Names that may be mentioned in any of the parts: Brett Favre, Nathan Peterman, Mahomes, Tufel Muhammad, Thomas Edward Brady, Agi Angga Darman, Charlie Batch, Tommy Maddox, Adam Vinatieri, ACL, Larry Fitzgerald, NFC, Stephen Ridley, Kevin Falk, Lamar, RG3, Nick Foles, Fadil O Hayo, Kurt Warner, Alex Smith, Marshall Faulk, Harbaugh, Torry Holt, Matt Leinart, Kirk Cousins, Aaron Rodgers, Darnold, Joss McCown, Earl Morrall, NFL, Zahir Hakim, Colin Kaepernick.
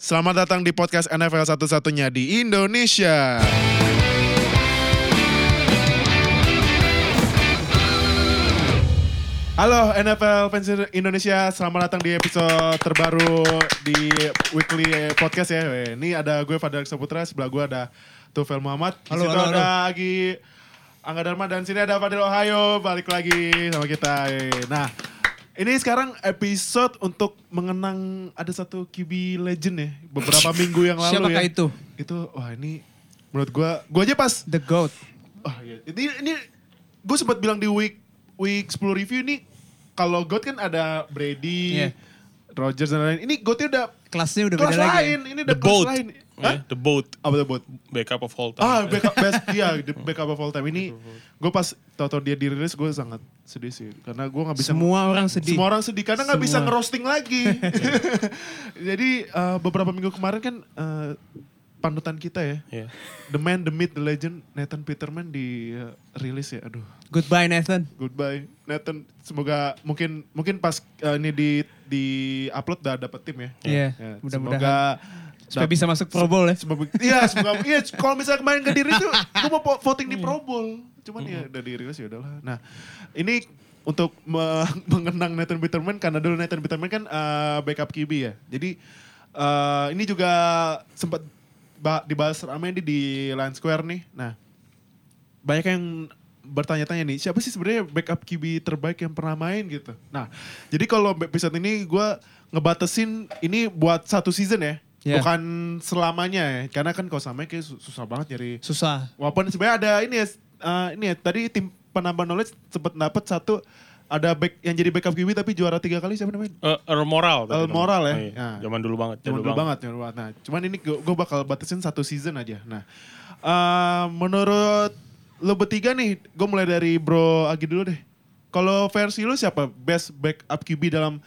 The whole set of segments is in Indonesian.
Selamat datang di podcast NFL satu-satunya di Indonesia. Halo NFL fans Indonesia, selamat datang di episode terbaru di weekly podcast ya. Ini ada gue Fadil Saputra, sebelah gue ada Tufel Muhammad. Halo, disitu halo, ada Agi Angga Darman, dan sini ada Fadil O Hayo, balik lagi sama kita. Nah, ini sekarang episode untuk mengenang ada satu QB legend ya, beberapa minggu yang lalu. Siapakah ya. Siapakah itu? Itu, wah ini menurut gue aja pas. The GOAT. Oh iya, ini gue sempat bilang di week 10 review nih, kalau GOAT kan ada Brady, yeah, Rodgers dan lain-lain. Ini GOAT-nya udah kelasnya udah kelas beda lain. Lagi. Ya? Ini udah kelas lain. Hah? The GOAT. Apa The GOAT? Backup of all time. Ah, backup best. Iya, the backup of all time. Ini gue pas tau-tau dia dirilis gue sangat sedih sih. Karena gue gak bisa... Semua orang sedih. Karena gak bisa ngerosting lagi. Jadi beberapa minggu kemarin kan panutan kita ya. Yeah. The man, the myth, the legend. Nathan Peterman dirilis ya. Aduh. Goodbye Nathan. Semoga mungkin pas ini di upload udah dapet tim ya. Iya. Yeah. Yeah. Mudah-mudahan. Supaya bisa masuk Pro Bowl ya? Iya, kalau misalnya kemarin gak diri tuh, gue mau voting di Pro Bowl. Cuman ya udah diri sih, udahlah. Nah, ini untuk mengenang Nathan Peterman, karena dulu Nathan Peterman kan backup QB ya. Jadi ini juga sempat dibahas ramai di Lion Square nih. Nah, banyak yang bertanya-tanya nih, siapa sih sebenarnya backup QB terbaik yang pernah main gitu. Nah, jadi kalau episode ini gue ngebatesin ini buat satu season ya. Yeah. Bukan selamanya ya, karena kan kalau samanya kayak susah banget nyari. Susah. Walaupun sebenarnya ada ini ya, tadi tim penambah knowledge sempat dapat satu, ada back yang jadi backup QB tapi juara 3 kali, siapa namanya? Earl Morrall. Earl Morrall ya. Nah, zaman dulu banget. Zaman dulu banget. Nah, cuman ini gue bakal batasin satu season aja. Nah, menurut lo bertiga nih, gue mulai dari Bro Agi dulu deh. Kalau versi lo siapa best backup QB dalam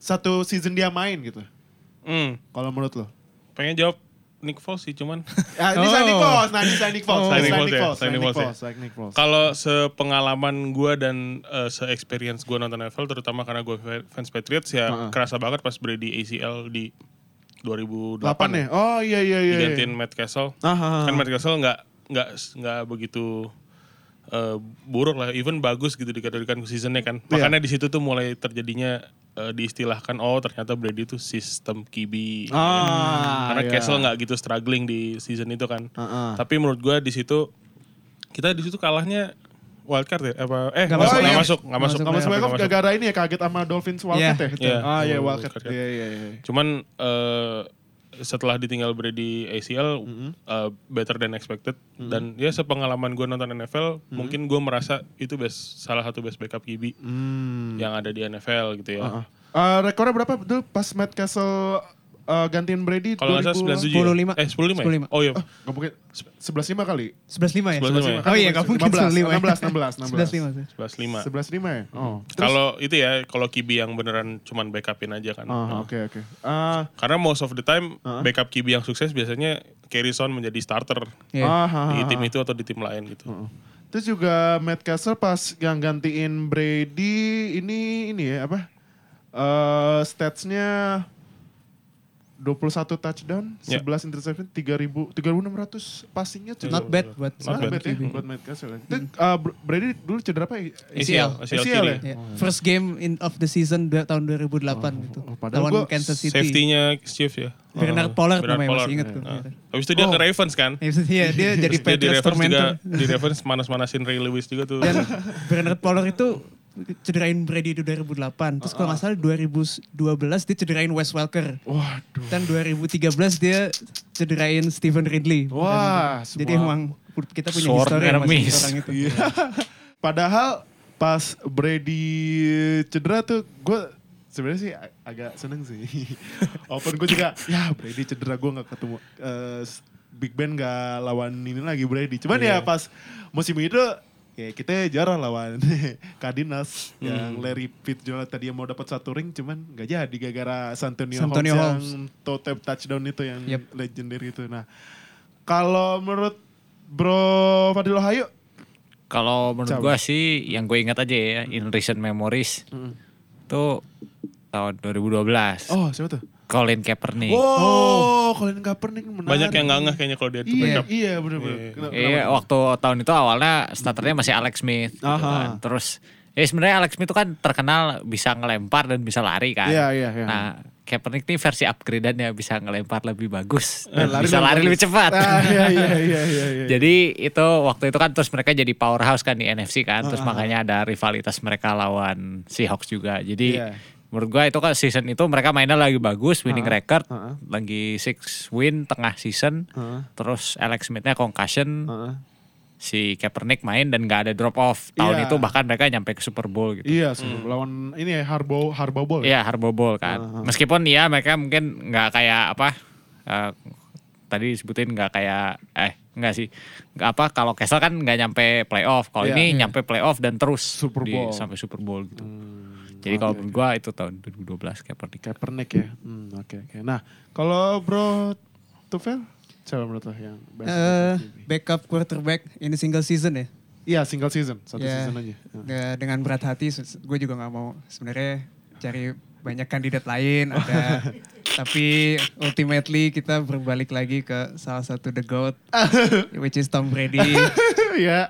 satu season dia main gitu? Kalau menurut lo? Pengen jawab Nick Foles sih cuman. Nick Foles. Kalau sepengalaman gue dan se-experience gue nonton NFL, terutama karena gue fans Patriots ya, kerasa banget pas Brady ACL di 2008 ya. Oh iya. Digantiin Matt Cassel. Kan Matt Cassel nggak begitu buruk lah, even bagus gitu dikatakan seasonnya kan. Makanya di situ tuh mulai terjadinya diistilahkan, oh ternyata Brady itu sistem QB. Karena Cassel nggak gitu struggling di season itu kan. Tapi menurut gue di situ kita kalahnya wildcard ya, nggak masuk. Gara-gara ini ya, kaget sama Dolphins wildcard ya. Wildcard. Cuman setelah ditinggal Brady ACL, better than expected. Dan ya sepengalaman gue nonton NFL, mungkin gue merasa itu salah satu best backup QB yang ada di NFL gitu ya. Rekornya berapa tuh pas Matt Cassel gantiin Brady? Kalau nggak salah 10-5. 10-5. Oh iya. Nggak mungkin 11-5 kali. 11-5 ya. 11-5. Oh iya, nggak mungkin 16. 11-5 ya. Oh. Kalau itu ya, kalau QB yang beneran cuman backupin aja kan. Oke. Karena most of the time backup QB yang sukses biasanya carry on menjadi starter di tim itu atau di tim lain gitu. Terus juga Matt Cassel pas yang gantiin Brady ini ya apa? Statsnya 21 touchdown, 11 interception, 3.600 passingnya. Not bad buat QB. Buat Matt Cassel. Brady dulu cedera apa? ACL ya? Yeah. First game of the season tahun 2008 gitu. Lawan Kansas City. Safety-nya Chiefs ya? Bernard Pollard namanya, masih inget tuh. Habis itu dia ke Ravens kan? Iya, dia jadi Patriots tormentor. Di Ravens manas-manasin Ray Lewis juga tuh. Dan Bernard Pollard itu cederain Brady itu 2008. Terus kalau gak salah 2012 dia cederain Wes Welker. Waduh. Dan 2013 dia cederain Stephen Ridley. Wah, semua. Jadi emang kita punya histori sama orang itu. Padahal pas Brady cedera tuh gue sebenarnya sih agak seneng sih. Walaupun gue juga ya Brady cedera, gue gak ketemu Big Ben gak lawan ini lagi Brady. Cuman ya pas musim itu ya, kita jarang lawan Cardinals yang Larry Fitzgerald tadi yang mau dapat satu ring, cuman nggak jadi gara-gara Santonio Holmes yang toe tap touchdown itu yang legendary itu. Nah, kalau menurut Bro Fadil O Hayo? Kalau menurut gue sih yang gue ingat aja ya, in recent memories tuh tahun 2012. Oh, siapa tuh? Colin Kaepernick. Oh, Colin Kaepernick menarik. Banyak yang ngangah kayaknya kalau dia itu backup. Iya, benar-benar. Iya, waktu tahun itu awalnya starternya masih Alex Smith. Gitu kan. Terus, ya sebenarnya Alex Smith itu kan terkenal bisa ngelempar dan bisa lari kan. Iya. Nah, Kaepernick ini versi upgradeannya bisa ngelempar lebih bagus dan bisa lari lebih cepat. Iya. Jadi itu waktu itu kan terus mereka jadi powerhouse kan di NFC kan. Terus makanya ada rivalitas mereka lawan Seahawks juga. Jadi menurut gue itu kan season itu mereka mainnya lagi bagus, winning record, lagi 6 win tengah season, terus Alex Smith-nya concussion, si Kaepernick main dan gak ada drop off. Tahun itu bahkan mereka nyampe ke Super Bowl gitu. Iya, lawan ini ya Harbaugh Bowl. Iya, Harbaugh Bowl kan. Meskipun ya mereka mungkin gak kayak apa, tadi disebutin gak kayak, enggak sih. Apa kalau Cassel kan gak nyampe playoff, kalau ini nyampe playoff dan terus Super Bowl. Sampai Super Bowl gitu. Jadi kalau menurut gue itu tahun 2012 Kaepernick ya. Okay. Nah kalau bro Tufel, siapa menurut lo yang backup quarterback ini single season ya? Iya single season, satu season aja. Dengan berat hati, gue juga nggak mau sebenarnya cari banyak kandidat lain ada. Tapi ultimately kita berbalik lagi ke salah satu The GOAT, which is Tom Brady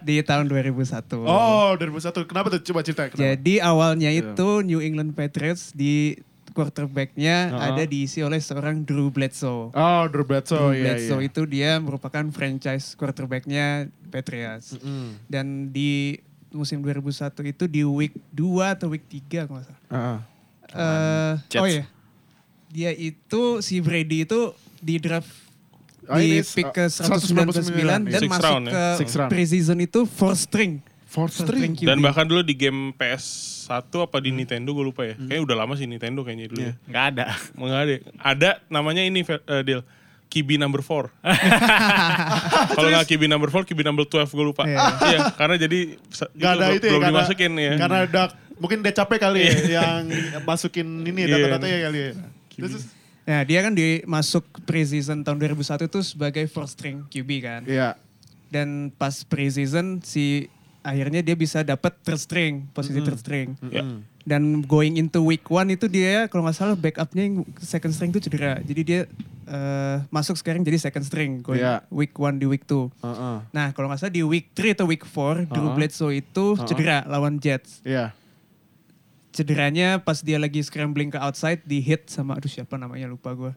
di tahun 2001. Oh, 2001. Kenapa tuh? Coba cerita. Kenapa? Jadi awalnya itu New England Patriots di quarterback-nya ada diisi oleh seorang Drew Bledsoe. Oh, Drew Bledsoe itu dia merupakan franchise quarterback-nya Patriots. Mm-hmm. Dan di musim 2001 itu di week 2 atau week 3 kalau nggak salah. Dia itu, si Brady itu di draft di pick ke 199 dan masuk round, ke pre-season itu fourth string QB. Dan bahkan dulu di game PS1 apa di Nintendo gue lupa ya. Kayaknya udah lama sih Nintendo kayaknya dulu. Yeah. Gak ada. Gak ada. Ada namanya ini Deal. QB number 4. Kalau nggak QB number 4, QB number 12 gue lupa. Iya, karena jadi itu belum dimasukin ya. Karena udah mungkin udah capek kali yang masukin ini data-datanya kali ya. Nah, dia kan dimasuk pre-season tahun 2001 itu sebagai first string QB kan. Iya. Dan pas pre-season akhirnya dia bisa dapat posisi third string. Mm-hmm. Dan going into week 1 itu dia kalau nggak salah backupnya yang second string itu cedera. Jadi dia masuk sekarang jadi second string week 1 di week 2. Nah kalau nggak salah di week 3 atau week 4 Drew Bledsoe itu cedera lawan Jets. Iya. Cederanya pas dia lagi scrambling ke outside di hit sama siapa namanya lupa gue.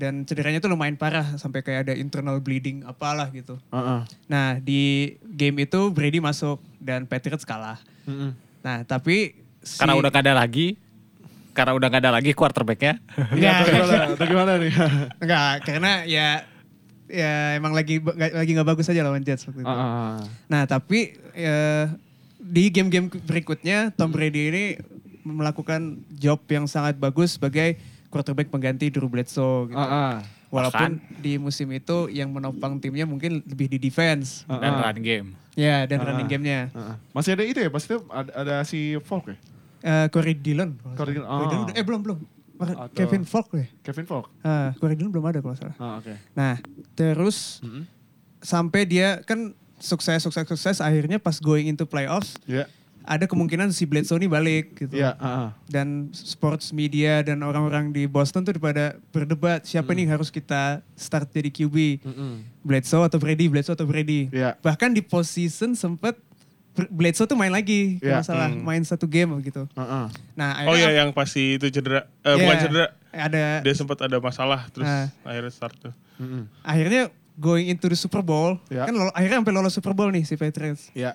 Dan cederanya itu lumayan parah sampai kayak ada internal bleeding apalah gitu. Nah di game itu Brady masuk dan Patriots kalah. Nah tapi Karena udah gak ada lagi quarterback-nya. Gimana nih? Enggak, karena ya emang lagi gak bagus aja lawan Jets waktu itu. Nah, tapi di game-game berikutnya Tom Brady ini melakukan job yang sangat bagus sebagai quarterback pengganti Drew Bledsoe gitu. Walaupun di musim itu yang menopang timnya mungkin lebih di defense dan run game. Ya, dan running game-nya. Masih ada itu ya? Pasti ada si Falk ya? Corey Dillon. Belum. Kevin Falk ya? Kevin Falk. Corey Dillon belum ada kalau salah. Okay. Nah, terus sampai dia kan sukses. Akhirnya pas going into playoffs, ada kemungkinan si Bledsoe ini balik gitu. Dan sports media dan orang-orang di Boston tuh pada berdebat siapa nih harus kita start jadi QB. Bledsoe atau Brady. Yeah. Bahkan di postseason sempat Bledsoe tuh main lagi. Kalau salah main satu game gitu. Nah, yang pasti itu cedera. Bukan cedera. Dia sempat ada masalah terus akhirnya start tuh. Akhirnya going into the Super Bowl. Yeah. Kan akhirnya sampai lolos Super Bowl nih si Patriots. Iya. Yeah.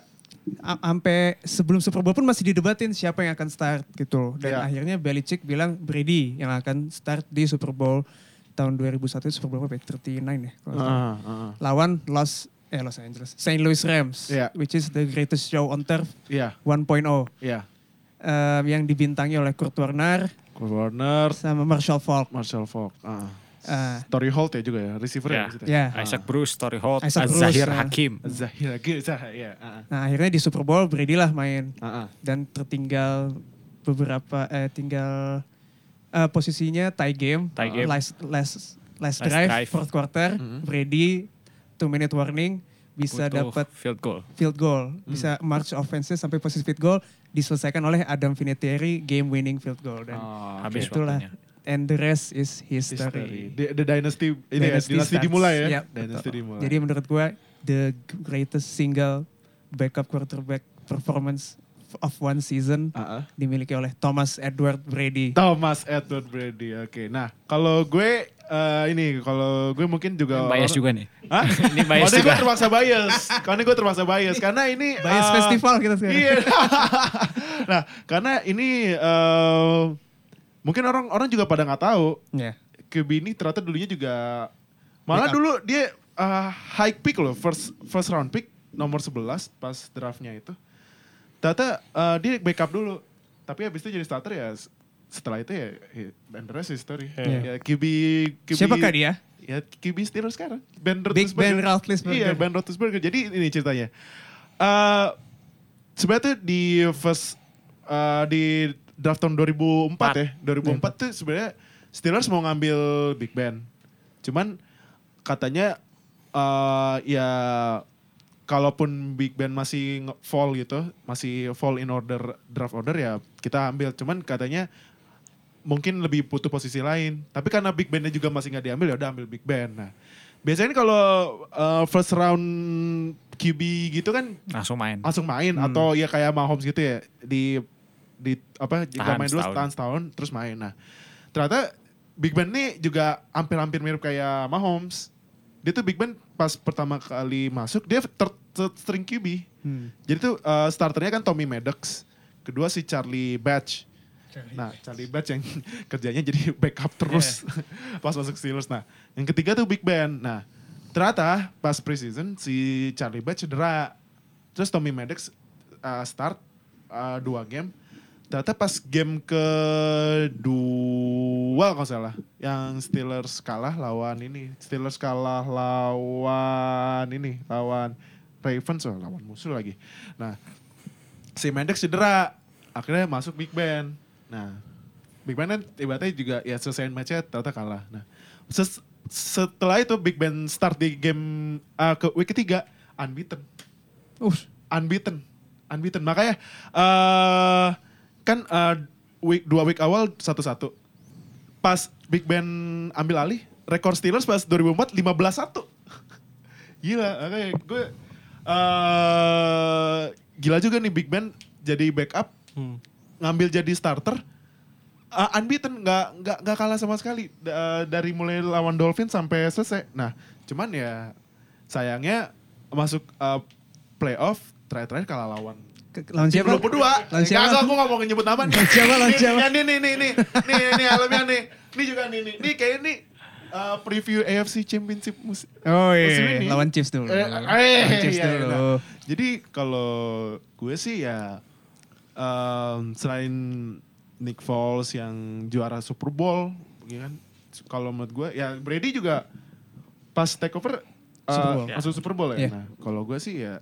Sampai sebelum Super Bowl pun masih didebatin siapa yang akan start gitu. Dan akhirnya Belichick bilang Brady yang akan start di Super Bowl tahun 2001, Super Bowl 39 ya. Lawan Los Angeles, St. Louis Rams, which is the greatest show on turf 1.0. Yang dibintangi oleh Kurt Warner sama Marshall Faulk. Torry Holt ya juga ya, receiver ya. Isaac Bruce, Torry Holt, Zahir Hakim. Nah akhirnya di Super Bowl Brady lah main. Dan tertinggal posisinya tie game. Last drive, fourth quarter, Brady 2-minute warning bisa dapat field goal. Bisa march offense sampai posisi field goal diselesaikan oleh Adam Vinatieri game winning field goal dan habis itulah. Waktunya. and the rest is history. The dynasty ini dynasty dimulai ya. Yep, dynasty dimulai. Jadi menurut gue the greatest single backup quarterback performance of one season dimiliki oleh Thomas Edward Brady. Thomas Edward Brady, oke. Okay. Nah, kalau gue kalau gue mungkin juga bias juga nih. Hah? Ini bias. Gue terpaksa bias. Karena gue terpaksa bias karena ini bias festival kita sekarang. Iya. Nah, karena ini mungkin orang juga pada enggak tahu. Iya. Yeah. QB ini ternyata dulunya juga malah dulu dia high pick loh, first round pick nomor 11 pas draftnya itu. Ternyata dia backup dulu. Tapi habis itu jadi starter ya. Setelah itu ya, and the rest is story. Yeah. Ya, QB siapakah dia? Ya, QB Steelers sekarang. Ben Roethlisberger. Iya, Ben Roethlisberger. Jadi ini ceritanya. Sebenarnya tuh di di draft tahun 2004 ya. 2004 tuh sebenarnya Steelers mau ngambil Big Ben. Cuman katanya ya kalaupun Big Ben masih fall gitu, masih fall in order draft order ya kita ambil. Cuman katanya mungkin lebih butuh posisi lain. Tapi karena Big Ben-nya juga masih gak diambil, ya udah ambil Big Ben. Nah, biasanya kalau first round QB gitu kan langsung main atau ya kayak Mahomes gitu ya jika main dulu setahun terus main. Nah, ternyata Big Ben nih juga hampir-hampir mirip kayak Mahomes. Dia tuh Big Ben pas pertama kali masuk dia string QB. Jadi tuh starternya kan Tommy Maddox, kedua si Charlie Batch. Nah, Charlie Batch yang kerjanya jadi backup terus pas masuk Steelers. Nah, yang ketiga tuh Big Ben. Nah, ternyata pas preseason si Charlie Batch cedera. Terus Tommy Maddox start 2 game. Ternyata pas game kedua kalau salah, yang Steelers kalah lawan Ravens, lawan musuh lagi. Nah, si Maddox cedera. Akhirnya masuk Big Ben. Nah, Big Ben kan tiba-tiba juga ya selesaiin match-nya ternyata kalah. Nah, setelah itu Big Ben start di game ke week ketiga unbeaten. Makanya kan 2 week awal 1-1. Pas Big Ben ambil alih, rekor Steelers pas 2004 15-1. Gila, makanya gue gila juga nih Big Ben jadi backup, ngambil jadi starter, unbeaten, nggak kalah sama sekali dari mulai lawan Dolphins sampai selesai. Nah, cuman ya sayangnya masuk playoff terakhir kalah lawan siapa? 22. Enggak, aku nggak mau nyebut nama nih. Siapa? Ini alamnya nih. Ini juga nih. Ini kayak ini preview AFC Championship musim. Oh iya, lawan Chiefs dulu. Nah. Jadi kalau gue sih ya selain Nick Foles yang juara Super Bowl, ya kan? Kalau menurut gue ya Brady juga pas takeover masuk Super Bowl ya. Nah, kalau gue sih ya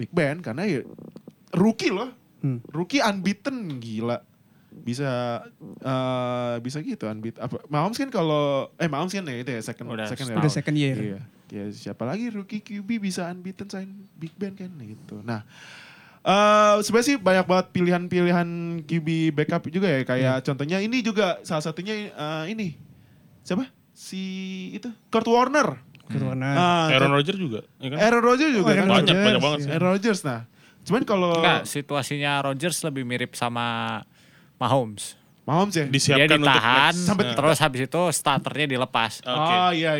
Big Ben karena ya rookie loh. Rookie unbeaten, gila. Bisa gitu unbeaten. Mahomes kan kalau Mahomes kan ya itu ya second year. Iya. Ya siapa lagi rookie QB bisa unbeaten selain Big Ben kan gitu. Nah, sebenarnya sih banyak banget pilihan-pilihan QB backup juga ya kayak contohnya ini juga salah satunya ini. Siapa? Si itu Kurt Warner. Aaron Rodgers juga. Ya kan? Aaron Rodgers juga kan? Banyak banget sih. Aaron Rodgers nah. Cuman kalau situasinya Rodgers lebih mirip sama Mahomes. Mahomes ya. Dia ditahan terus habis itu starternya dilepas. Okay. Oh iya.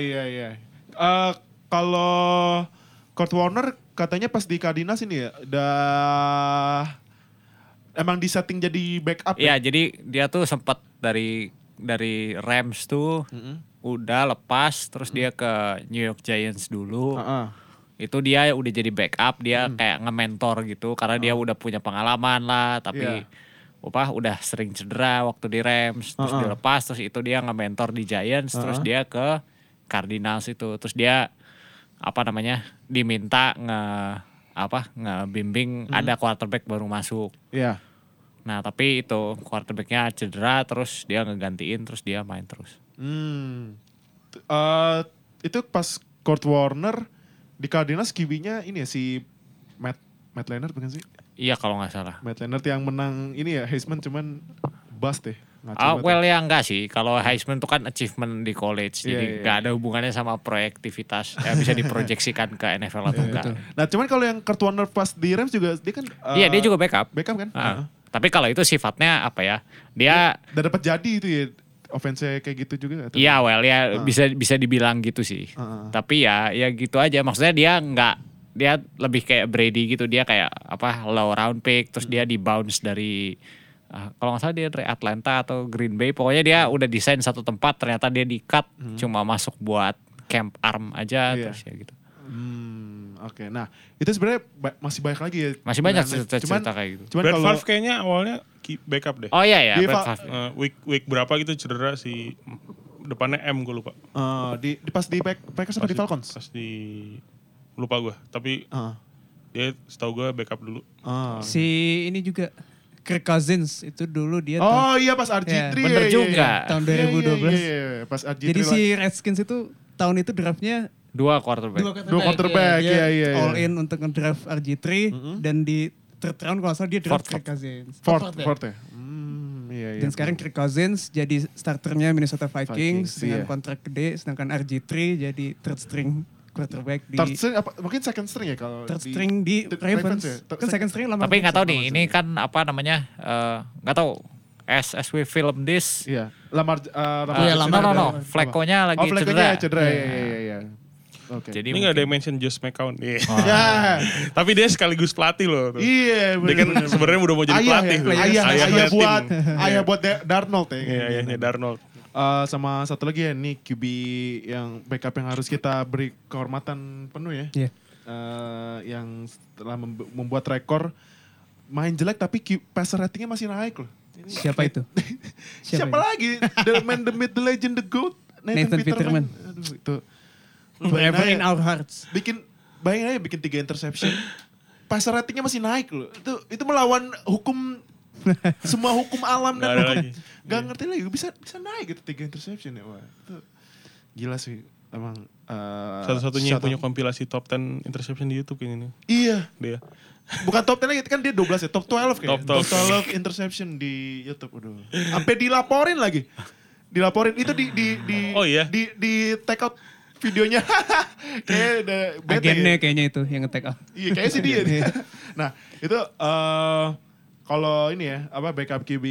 Kalau Kurt Warner katanya pas di Cardinals ini ya emang disetting jadi backup ya. Iya, jadi dia tuh sempat dari Rams tuh udah lepas terus dia ke New York Giants dulu. Itu dia udah jadi backup, dia kayak nge-mentor gitu karena dia udah punya pengalaman lah tapi udah sering cedera waktu di Rams terus dilepas terus itu dia nge-mentor di Giants terus dia ke Cardinals itu terus dia diminta ngebimbing ada quarterback baru masuk. Iya. Yeah. Nah, tapi itu quarterback-nya cedera terus dia ngegantiin terus dia main terus. Itu pas Kurt Warner di Cardinals QB-nya ini ya si Matt Leinart bukan sih? Iya kalau enggak salah. Matt Leinart yang menang ini ya Heisman cuman bust deh. Ya enggak sih. Kalau Heisman itu kan achievement di college. Jadi enggak ada hubungannya sama proyektivitas. Bisa diproyeksikan ke NFL atau enggak. Nah cuman kalau yang Kurt Warner pas di Rams juga dia kan... Iya dia juga backup. Backup kan? Tapi kalau itu sifatnya apa ya. Dia... Udah dapat jadi itu ya. Offense kayak gitu juga? Iya bisa dibilang gitu sih. Tapi ya gitu aja. Maksudnya dia enggak... Dia lebih kayak Brady gitu, dia kayak apa low round pick, terus dia dibounce dari kalau nggak salah dia dari Atlanta atau Green Bay, pokoknya dia udah desain satu tempat, ternyata dia di cut cuma masuk buat camp arm aja terus ya gitu. Oke. Nah itu sebenarnya masih banyak lagi ya. Masih banyak cerita kayak gitu. Brett Favre kayaknya awalnya backup deh. Oh iya ya. Week berapa gitu cedera si depannya M gue lupa. Pas di Packers atau di Falcons? Pas di lupa gue, tapi dia setahu gue backup dulu. Si ini juga Kirk Cousins itu dulu dia. Pas RG3 bener juga. Tahun 2012. Pas RG3. Jadi si Redskins itu tahun itu draftnya dua quarterback. Iya. All in untuk ngedraft RG3 dan di third round kalau salah dia draft Kirk Cousins. Fourth. Dan sekarang Kirk Cousins jadi starternya Minnesota Vikings dengan kontrak gede, sedangkan RG3 jadi third string. Quarterback di third string apa mungkin second string ya kalau third string di Ravens ya? Kan second string lama. Tapi nggak tahu nih ini kan apa namanya nggak tahu as we film this Lamar Flacco-nya lagi cedera. Okay. Jadi ini nggak ada yang mention Joss McCown. Tapi dia sekaligus pelatih loh. Iya. Dia kan sebenarnya udah mau jadi pelatih. Ayah buat Darnold ya. Ayahnya Darnold. Sama satu lagi ya nih QB yang backup yang harus kita beri kehormatan penuh ya. Yeah. Yang telah membuat rekor main jelek tapi passer ratingnya masih naik loh. Siapa itu? Siapa lagi? The man, the myth, the legend, the goat. Nathan Peterman. Aduh itu. Forever in our hearts. Bayangin aja bikin 3 interception. Passer ratingnya masih naik loh. Itu melawan hukum. Semua hukum alam dan hukum gak ngerti lagi bisa naik gitu 3 interception ya. Wah, itu gila sih emang satu-satunya yang punya kompilasi top 10 interception di YouTube ini. Iya dia. Bukan top 10 lagi kan dia 12 ya, top 12 kayaknya. Top 12 interception di YouTube. Aduh. Sampai dilaporin lagi. Dilaporin itu di take out videonya. Kayaknya itu yang nge-take out. Iya kayaknya sih dia. Nah, itu kalau ini ya, apa backup QB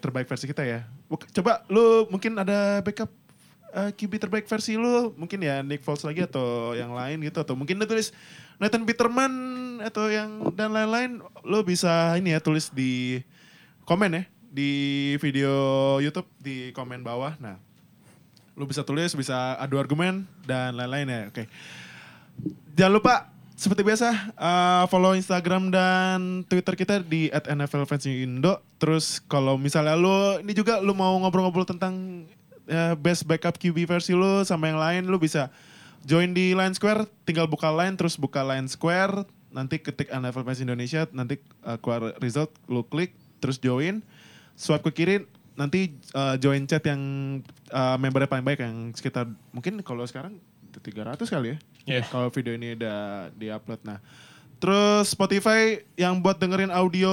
terbaik versi kita ya. Coba lu mungkin ada backup QB terbaik versi lu. Mungkin ya Nick Foles lagi atau yang lain gitu. Atau mungkin lu tulis Nathan Peterman atau yang dan lain-lain. Lu bisa ini ya tulis di komen ya. Di video YouTube, di komen bawah. Nah, lu bisa tulis, bisa adu argumen dan lain-lain ya. Oke. Jangan lupa. Seperti biasa, follow Instagram dan Twitter kita di @NFLFansIndo. Terus kalau misalnya lu, ini juga lu mau ngobrol-ngobrol tentang best backup QB versi lu sama yang lain, lu bisa join di Line Square, tinggal buka Line, terus buka Line Square, nanti ketik NFL Fans Indonesia, nanti keluar result, lu klik, terus join, swipe ke kiri, nanti join chat yang membernya paling baik, yang sekitar, mungkin kalau sekarang 300 kali ya. Yeah. Kalau video ini udah di-upload. Nah, terus Spotify yang buat dengerin audio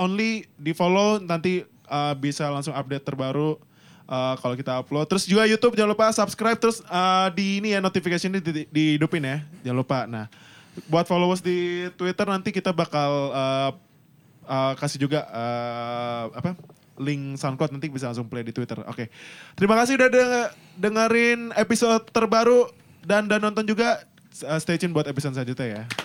only di-follow, nanti bisa langsung update terbaru kalau kita upload. Terus juga YouTube jangan lupa subscribe, terus di ini ya notification-nya dihidupin ya. Jangan lupa. Nah, buat followers di Twitter nanti kita bakal kasih juga link SoundCloud, nanti bisa langsung play di Twitter. Oke. Terima kasih udah dengerin episode terbaru. Dan nonton juga, stay tune buat episode selanjutnya ya.